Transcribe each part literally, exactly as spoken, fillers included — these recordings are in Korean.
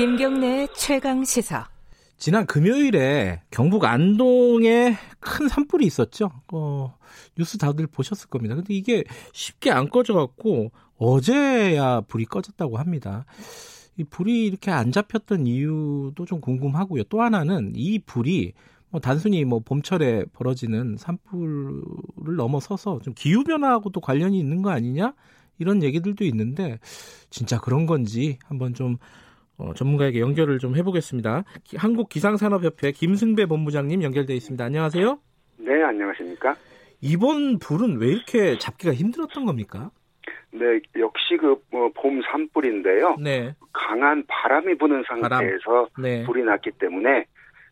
김경래 최강 시사. 지난 금요일에 경북 안동에 큰 산불이 있었죠. 어, 뉴스 다들 보셨을 겁니다. 근데 이게 쉽게 안 꺼져갖고 어제야 불이 꺼졌다고 합니다. 이 불이 이렇게 안 잡혔던 이유도 좀 궁금하고요. 또 하나는 이 불이 뭐 단순히 뭐 봄철에 벌어지는 산불을 넘어서서 좀 기후변화하고도 관련이 있는 거 아니냐? 이런 얘기들도 있는데 진짜 그런 건지 한번 좀 어, 전문가에게 연결을 좀 해보겠습니다. 기, 한국기상산업협회 김승배 본부장님 연결되어 있습니다. 안녕하세요. 네, 안녕하십니까. 이번 불은 왜 이렇게 잡기가 힘들었던 겁니까? 네, 역시 그 봄 산불인데요. 네. 강한 바람이 부는 상태에서 바람. 네. 불이 났기 때문에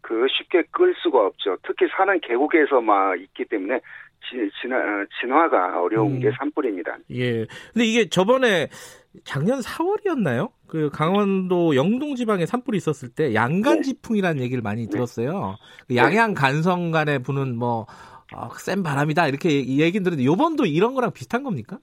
그 쉽게 끌 수가 없죠. 특히 산은 계곡에서 막 있기 때문에 지, 진화, 진화가 어려운 음. 게 산불입니다. 예. 근데 이게 저번에 작년 사월이었나요? 그 강원도 영동 지방에 산불이 있었을 때 양간지풍이라는 얘기를 많이 들었어요. 네. 양양 간성 간에 부는 뭐 어, 센 바람이다 이렇게 얘기는 들었는데 이번도 이런 거랑 비슷한 겁니까?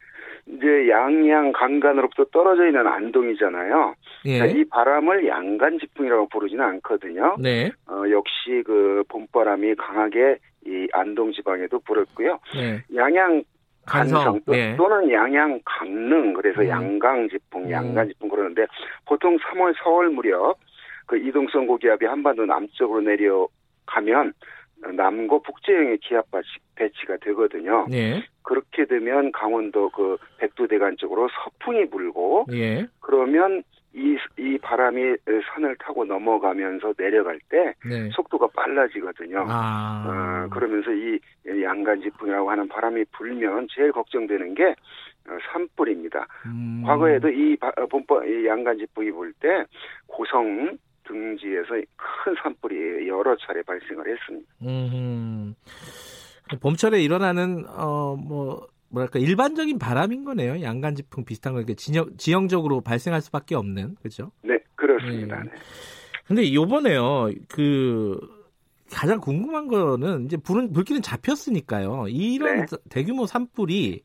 이제 양양 강간으로부터 떨어져 있는 안동이잖아요. 예. 그러니까 이 바람을 양간지풍이라고 부르지는 않거든요. 네. 어, 역시 그 봄바람이 강하게 이 안동 지방에도 불었고요. 네. 양양 간성 또, 네. 또는 양양 강릉 그래서 음. 양강지풍, 양간지풍 그러는데 보통 삼월, 사월 무렵 그 이동성 고기압이 한반도 남쪽으로 내려가면 남고 북제형의 기압 배치가 되거든요. 네. 그렇게 되면 강원도 그 백두대간 쪽으로 서풍이 불고 네. 그러면 이, 이 바람이 산을 타고 넘어가면서 내려갈 때 네. 속도가 빨라지거든요. 아. 어, 그러면서 이 양간지풍이라고 하는 바람이 불면 제일 걱정되는 게 산불입니다. 음. 과거에도 이, 봄바, 이 양간지풍이 불 때 고성 등지에서 큰 산불이 여러 차례 발생을 했습니다. 음. 봄철에 일어나는 어, 뭐 뭐랄까 일반적인 바람인 거네요. 양간지풍 비슷한 거 이렇게 진영, 지형적으로 발생할 수밖에 없는 그렇죠? 네, 그렇습니다. 그런데 네. 이번에요. 그 가장 궁금한 거는 이제 불은 불길은 잡혔으니까요. 이런 네. 대규모 산불이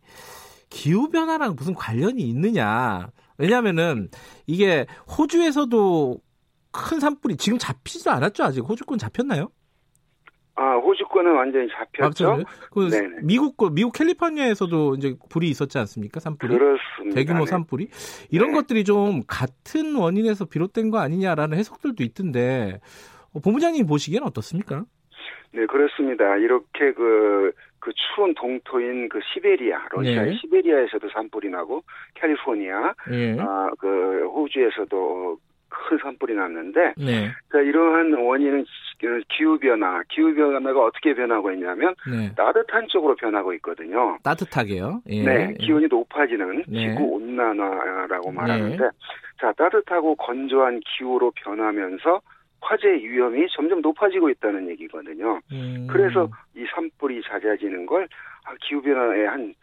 기후 변화랑 무슨 관련이 있느냐? 왜냐하면은 이게 호주에서도 큰 산불이 지금 잡히지도 않았죠. 아직 호주권 잡혔나요? 아, 호주권은 완전히 잡혔죠. 그 미국 거 미국 캘리포니아에서도 이제 불이 있었지 않습니까? 산불이. 그렇습니다. 대규모 네. 산불이. 이런 네. 것들이 좀 같은 원인에서 비롯된 거 아니냐라는 해석들도 있던데 어, 본부장님 보시기에는 어떻습니까? 네, 그렇습니다. 이렇게 그, 그 추운 동토인 그 시베리아, 러시아 네. 시베리아에서도 산불이 나고 캘리포니아, 네. 아, 그 호주에서도 큰 산불이 났는데 네. 그러니까 이러한 원인은 기후변화, 기후변화가 어떻게 변하고 있냐면 네. 따뜻한 쪽으로 변하고 있거든요. 따뜻하게요? 예. 네. 기온이 높아지는 네. 지구온난화라고 말하는데 네. 자 따뜻하고 건조한 기후로 변하면서 화재의 위험이 점점 높아지고 있다는 얘기거든요. 음. 그래서 이 산불이 잦아지는 걸 기후변화의 한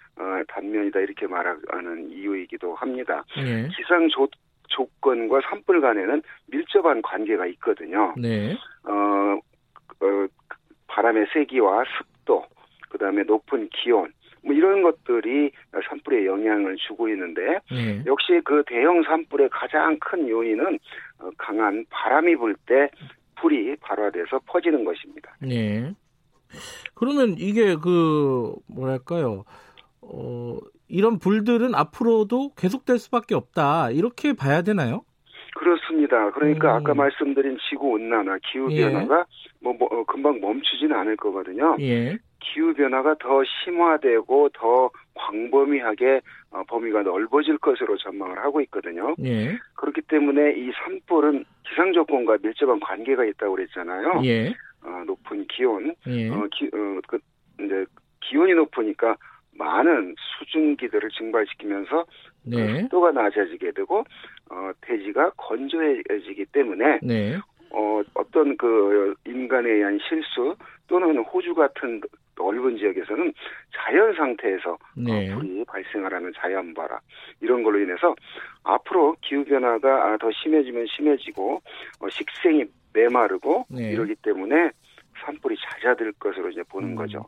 단면이다 이렇게 말하는 이유이기도 합니다. 네. 기상조 조건과 산불 간에는 밀접한 관계가 있거든요. 네. 어, 어, 바람의 세기와 습도, 그다음에 높은 기온, 뭐 이런 것들이 산불에 영향을 주고 있는데 네. 역시 그 대형 산불의 가장 큰 요인은 강한 바람이 불 때 불이 발화돼서 퍼지는 것입니다. 네. 그러면 이게 그 뭐랄까요? 어, 이런 불들은 앞으로도 계속될 수밖에 없다. 이렇게 봐야 되나요? 그렇습니다. 그러니까 음. 아까 말씀드린 지구온난화, 기후변화가 예. 뭐, 뭐 금방 멈추지는 않을 거거든요. 예. 기후변화가 더 심화되고 더 광범위하게 범위가 넓어질 것으로 전망을 하고 있거든요. 예. 그렇기 때문에 이 산불은 기상조건과 밀접한 관계가 있다고 그랬잖아요. 예. 어, 높은 기온, 예. 어, 기, 어, 그, 이제 기온이 높으니까 많은 수증기들을 증발시키면서 네. 습도가 낮아지게 되고 어, 대지가 건조해지기 때문에 네. 어, 어떤 그 인간에 의한 실수 또는 호주 같은 넓은 지역에서는 자연 상태에서 네. 어, 불이 발생하라는 자연 발화 이런 걸로 인해서 앞으로 기후 변화가 더 심해지면 심해지고 어, 식생이 메마르고 네. 이러기 때문에. 산불이 잦아들 것으로 이제 보는 음. 거죠.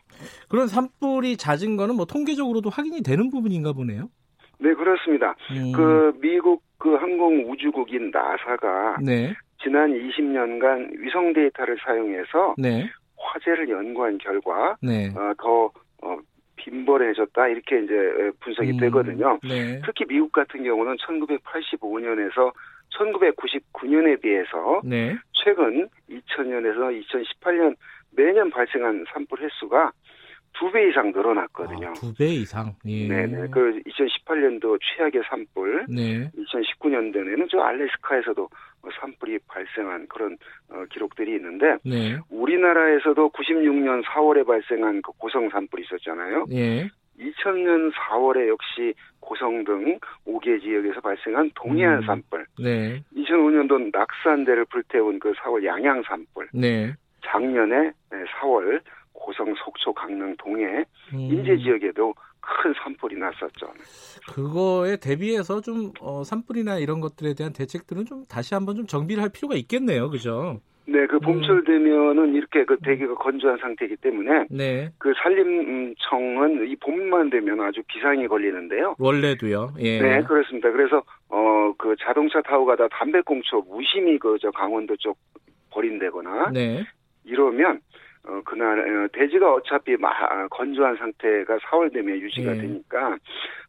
그런 산불이 잦은 거는 뭐 통계적으로도 확인이 되는 부분인가 보네요. 네, 그렇습니다. 음. 그 미국 그 항공우주국인 나사가 네. 지난 이십 년간 위성 데이터를 사용해서 네. 화재를 연구한 결과 네. 어, 더 어, 빈번해졌다 이렇게 이제 분석이 음. 되거든요. 네. 특히 미국 같은 경우는 천구백팔십오 년에서 천구백구십구 년에 비해서 네. 최근 이천 년에서 이천십팔 년 매년 발생한 산불 횟수가 두 배 이상 늘어났거든요. 아, 두 배 이상? 예. 네네. 그 이천십팔 년도 최악의 산불, 네. 이천십구 년도에는 저 알래스카에서도 산불이 발생한 그런 어, 기록들이 있는데, 네. 우리나라에서도 구십육 년 사월에 발생한 그 고성 산불이 있었잖아요. 예. 이천 년 사월에 역시 고성 등 오 개 지역에서 발생한 동해안 음. 산불, 네. 이천오 년도 낙산대를 불태운 그 사월 양양 산불, 네. 작년에 사월 고성, 속초, 강릉, 동해, 음. 인제 지역에도 큰 산불이 났었죠. 그거에 대비해서 좀 어, 산불이나 이런 것들에 대한 대책들은 좀 다시 한번 좀 정비를 할 필요가 있겠네요, 그죠? 네, 그 봄철 되면은 이렇게 그 대기가 건조한 상태이기 때문에 네. 그 산림청은 이 봄만 되면 아주 비상이 걸리는데요. 원래도요. 예. 네, 그렇습니다. 그래서 어, 그 자동차 타고 가다 담배꽁초 무심히 그 저 강원도 쪽 버린다거나 네. 이러면 어, 그날, 대지가 어차피 막 건조한 상태가 사월 되면 유지가 네. 되니까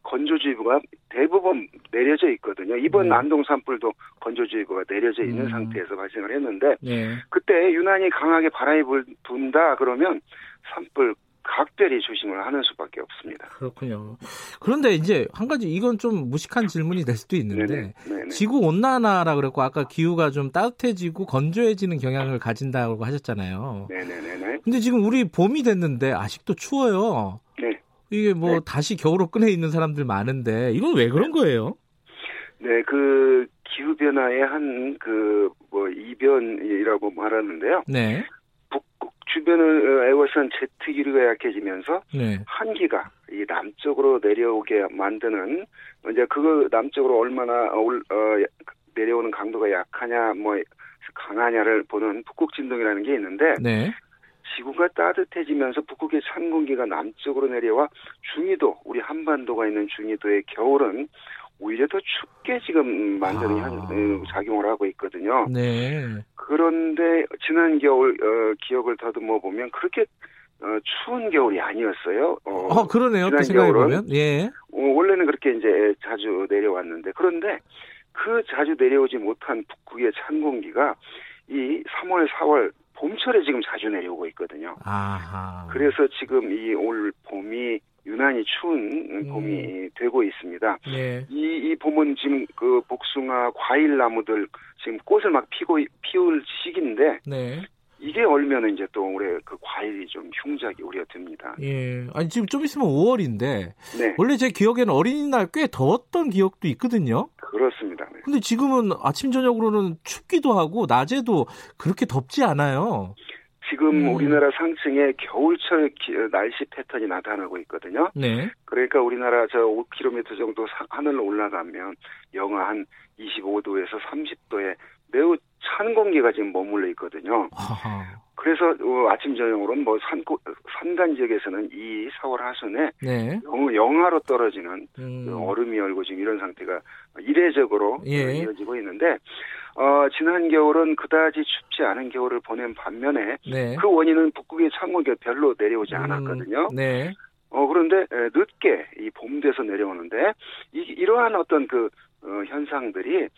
건조주의보가 대부분 내려져 있거든요. 이번 네. 안동 산불도 건조주의보가 내려져 있는 음. 상태에서 발생을 했는데, 네. 그때 유난히 강하게 바람이 분다 그러면 산불 각별히 조심을 하는 수밖에 없습니다. 그렇군요. 그런데 이제 한 가지 이건 좀 무식한 질문이 될 수도 있는데 지구온난화라 그랬고 아까 기후가 좀 따뜻해지고 건조해지는 경향을 가진다고 하셨잖아요. 네네네네. 근데 지금 우리 봄이 됐는데 아직도 추워요. 네. 이게 뭐 네. 다시 겨울로 끈에 있는 사람들 많은데 이건 왜 그런 거예요? 네, 그 기후변화의 한 그 뭐 이변이라고 말하는데요. 네. 주변을 에워싼 제트기류가 약해지면서 네. 한기가 이 남쪽으로 내려오게 만드는 이제 그거 남쪽으로 얼마나 올, 어, 내려오는 강도가 약하냐 뭐 강하냐를 보는 북극 진동이라는 게 있는데 네. 지구가 따뜻해지면서 북극의 찬 공기가 남쪽으로 내려와 중위도 우리 한반도가 있는 중위도의 겨울은 오히려 더 춥게 지금 만드는 아. 작용을 하고 있거든요. 네. 그런데 지난 겨울 어, 기억을 더듬어 보면 그렇게 어, 추운 겨울이 아니었어요. 어, 어 그러네요. 그 생각해 보면. 예. 어, 원래는 그렇게 이제 자주 내려왔는데 그런데 그 자주 내려오지 못한 북극의 찬 공기가 이 삼월, 사월 봄철에 지금 자주 내려오고 있거든요. 아하. 그래서 지금 이 올 봄이 유난히 추운 봄이 음. 되고 있습니다. 네. 이, 이 봄은 지금 그 복숭아, 과일 나무들 지금 꽃을 막 피고 피울 시기인데 네. 이게 얼면은 이제 또 올해 그 과일이 좀 흉작이 우려됩니다. 예, 아니 지금 좀 있으면 오월인데 네. 원래 제 기억에는 어린이날 꽤 더웠던 기억도 있거든요. 그렇습니다. 네. 근데 지금은 아침 저녁으로는 춥기도 하고 낮에도 그렇게 덥지 않아요. 지금 음. 우리나라 상층에 겨울철 기, 날씨 패턴이 나타나고 있거든요. 네. 그러니까 우리나라 저 오 킬로미터 정도 사, 하늘로 올라가면 영하 한 이십오 도에서 삼십 도에 매우 찬 공기가 지금 머물러 있거든요. 아하. 그래서 어, 아침 저녁으로는 뭐 산, 산간 지역에서는 이, 사월 하순에 네. 영, 영하로 떨어지는 음. 얼음이 얼고 지금 이런 상태가 이례적으로 예. 이어지고 있는데 어, 지난 겨울은 그다지 춥지 않은 겨울을 보낸 반면에 네. 그 원인은 북극의 찬 공기가 별로 내려오지 않았거든요. 음. 네. 어, 그런데 늦게 이 봄 돼서 내려오는데 이, 이러한 어떤 그 어, 현상들이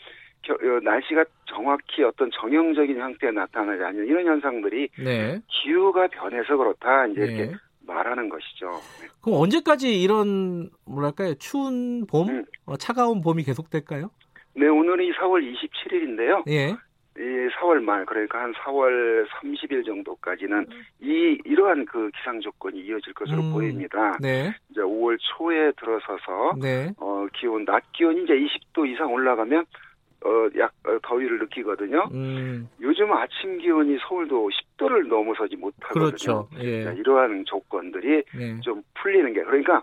겨, 날씨가 정확히 어떤 정형적인 형태에 나타나지 않는 이런 현상들이 네. 기후가 변해서 그렇다 이제 네. 이렇게 말하는 것이죠. 그럼 언제까지 이런 뭐랄까요 추운 봄, 음. 어, 차가운 봄이 계속될까요? 네, 오늘이 사월 이십칠일인데요. 예. 예, 사월 말 그러니까 한 사월 삼십일 정도까지는 음. 이 이러한 그 기상 조건이 이어질 것으로 음. 보입니다. 네. 이제 오월 초에 들어서서 네. 어, 기온 낮 기온이 이제 이십 도 이상 올라가면 어, 약, 어, 더위를 느끼거든요. 음. 요즘 아침 기온이 서울도 십 도를 넘어서지 못하거든요. 그렇죠. 예. 그러니까 이러한 조건들이 예. 좀 풀리는 게, 그러니까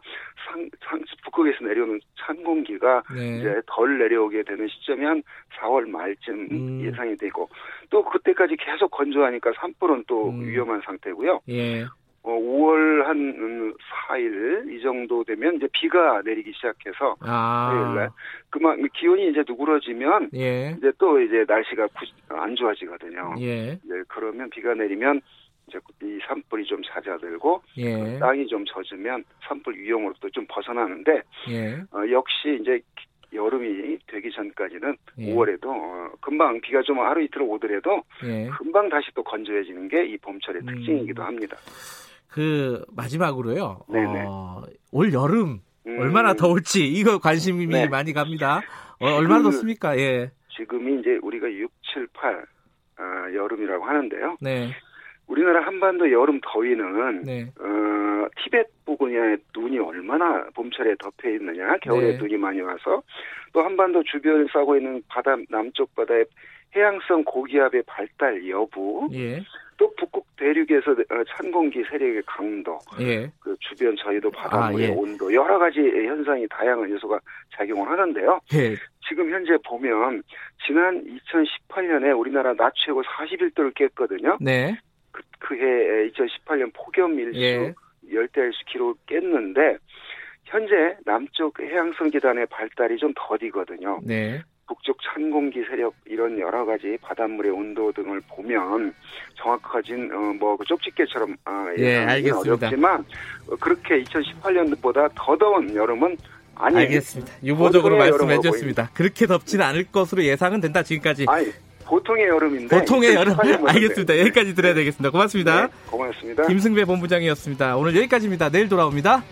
상, 상, 북극에서 내려오는 찬 공기가 예. 이제 덜 내려오게 되는 시점이 한 사월 말쯤 음. 예상이 되고, 또 그때까지 계속 건조하니까 산불은 또 음. 위험한 상태고요. 예. 오월 한 사 일 이 정도 되면 이제 비가 내리기 시작해서 아. 그만 기온이 이제 누그러지면 예. 이제 또 이제 날씨가 안 좋아지거든요. 예. 네, 그러면 비가 내리면 이제 이 산불이 좀 잦아들고 예. 땅이 좀 젖으면 산불 위험으로부터 좀 벗어나는데 예. 어, 역시 이제 여름이 되기 전까지는 예. 오월에도 어, 금방 비가 좀 하루 이틀 오더라도 예. 금방 다시 또 건조해지는 게 이 봄철의 음. 특징이기도 합니다. 그 마지막으로요. 어, 올 여름 음. 얼마나 더울지 이거 관심이 네. 많이 갑니다. 어, 얼마나 덥습니까? 예. 지금이 이제 우리가 육, 칠, 팔 어, 여름이라고 하는데요. 네. 우리나라 한반도 여름 더위는 네. 어, 티벳 부근에 눈이 얼마나 봄철에 덮여 있느냐, 겨울에 네. 눈이 많이 와서 또 한반도 주변을 싸고 있는 바다 남쪽 바다의 해양성 고기압의 발달 여부, 예. 또 북극 대륙에서 찬 공기 세력의 강도, 예. 그 주변 저희도 바닷물의 아, 예. 온도 여러 가지 현상이 다양한 요소가 작용을 하는데요. 예. 지금 현재 보면 지난 이천십팔 년에 우리나라 낮 최고 사십일 도를 깼거든요. 네. 그, 그해 이천십팔 년 폭염 일수, 예. 열대일수 기록을 깼는데 현재 남쪽 해양성 기단의 발달이 좀 더디거든요. 네. 북쪽 찬 공기 세력 이런 여러 가지 바닷물의 온도 등을 보면 정확하진 어, 뭐 그 쪽집게처럼 아, 예상하기는 예, 어렵지만 어, 그렇게 이천십팔 년보다 더 더운 여름은 아니에요. 알겠습니다. 유보적으로 말씀해 주셨습니다. 그렇게 덥지는 않을 것으로 예상은 된다. 지금까지. 아니, 보통의 여름인데. 보통의 여름. 알겠습니다. 네. 여기까지 들어야 되겠습니다. 고맙습니다. 네, 고맙습니다. 김승배 본부장이었습니다. 오늘 여기까지입니다. 내일 돌아옵니다.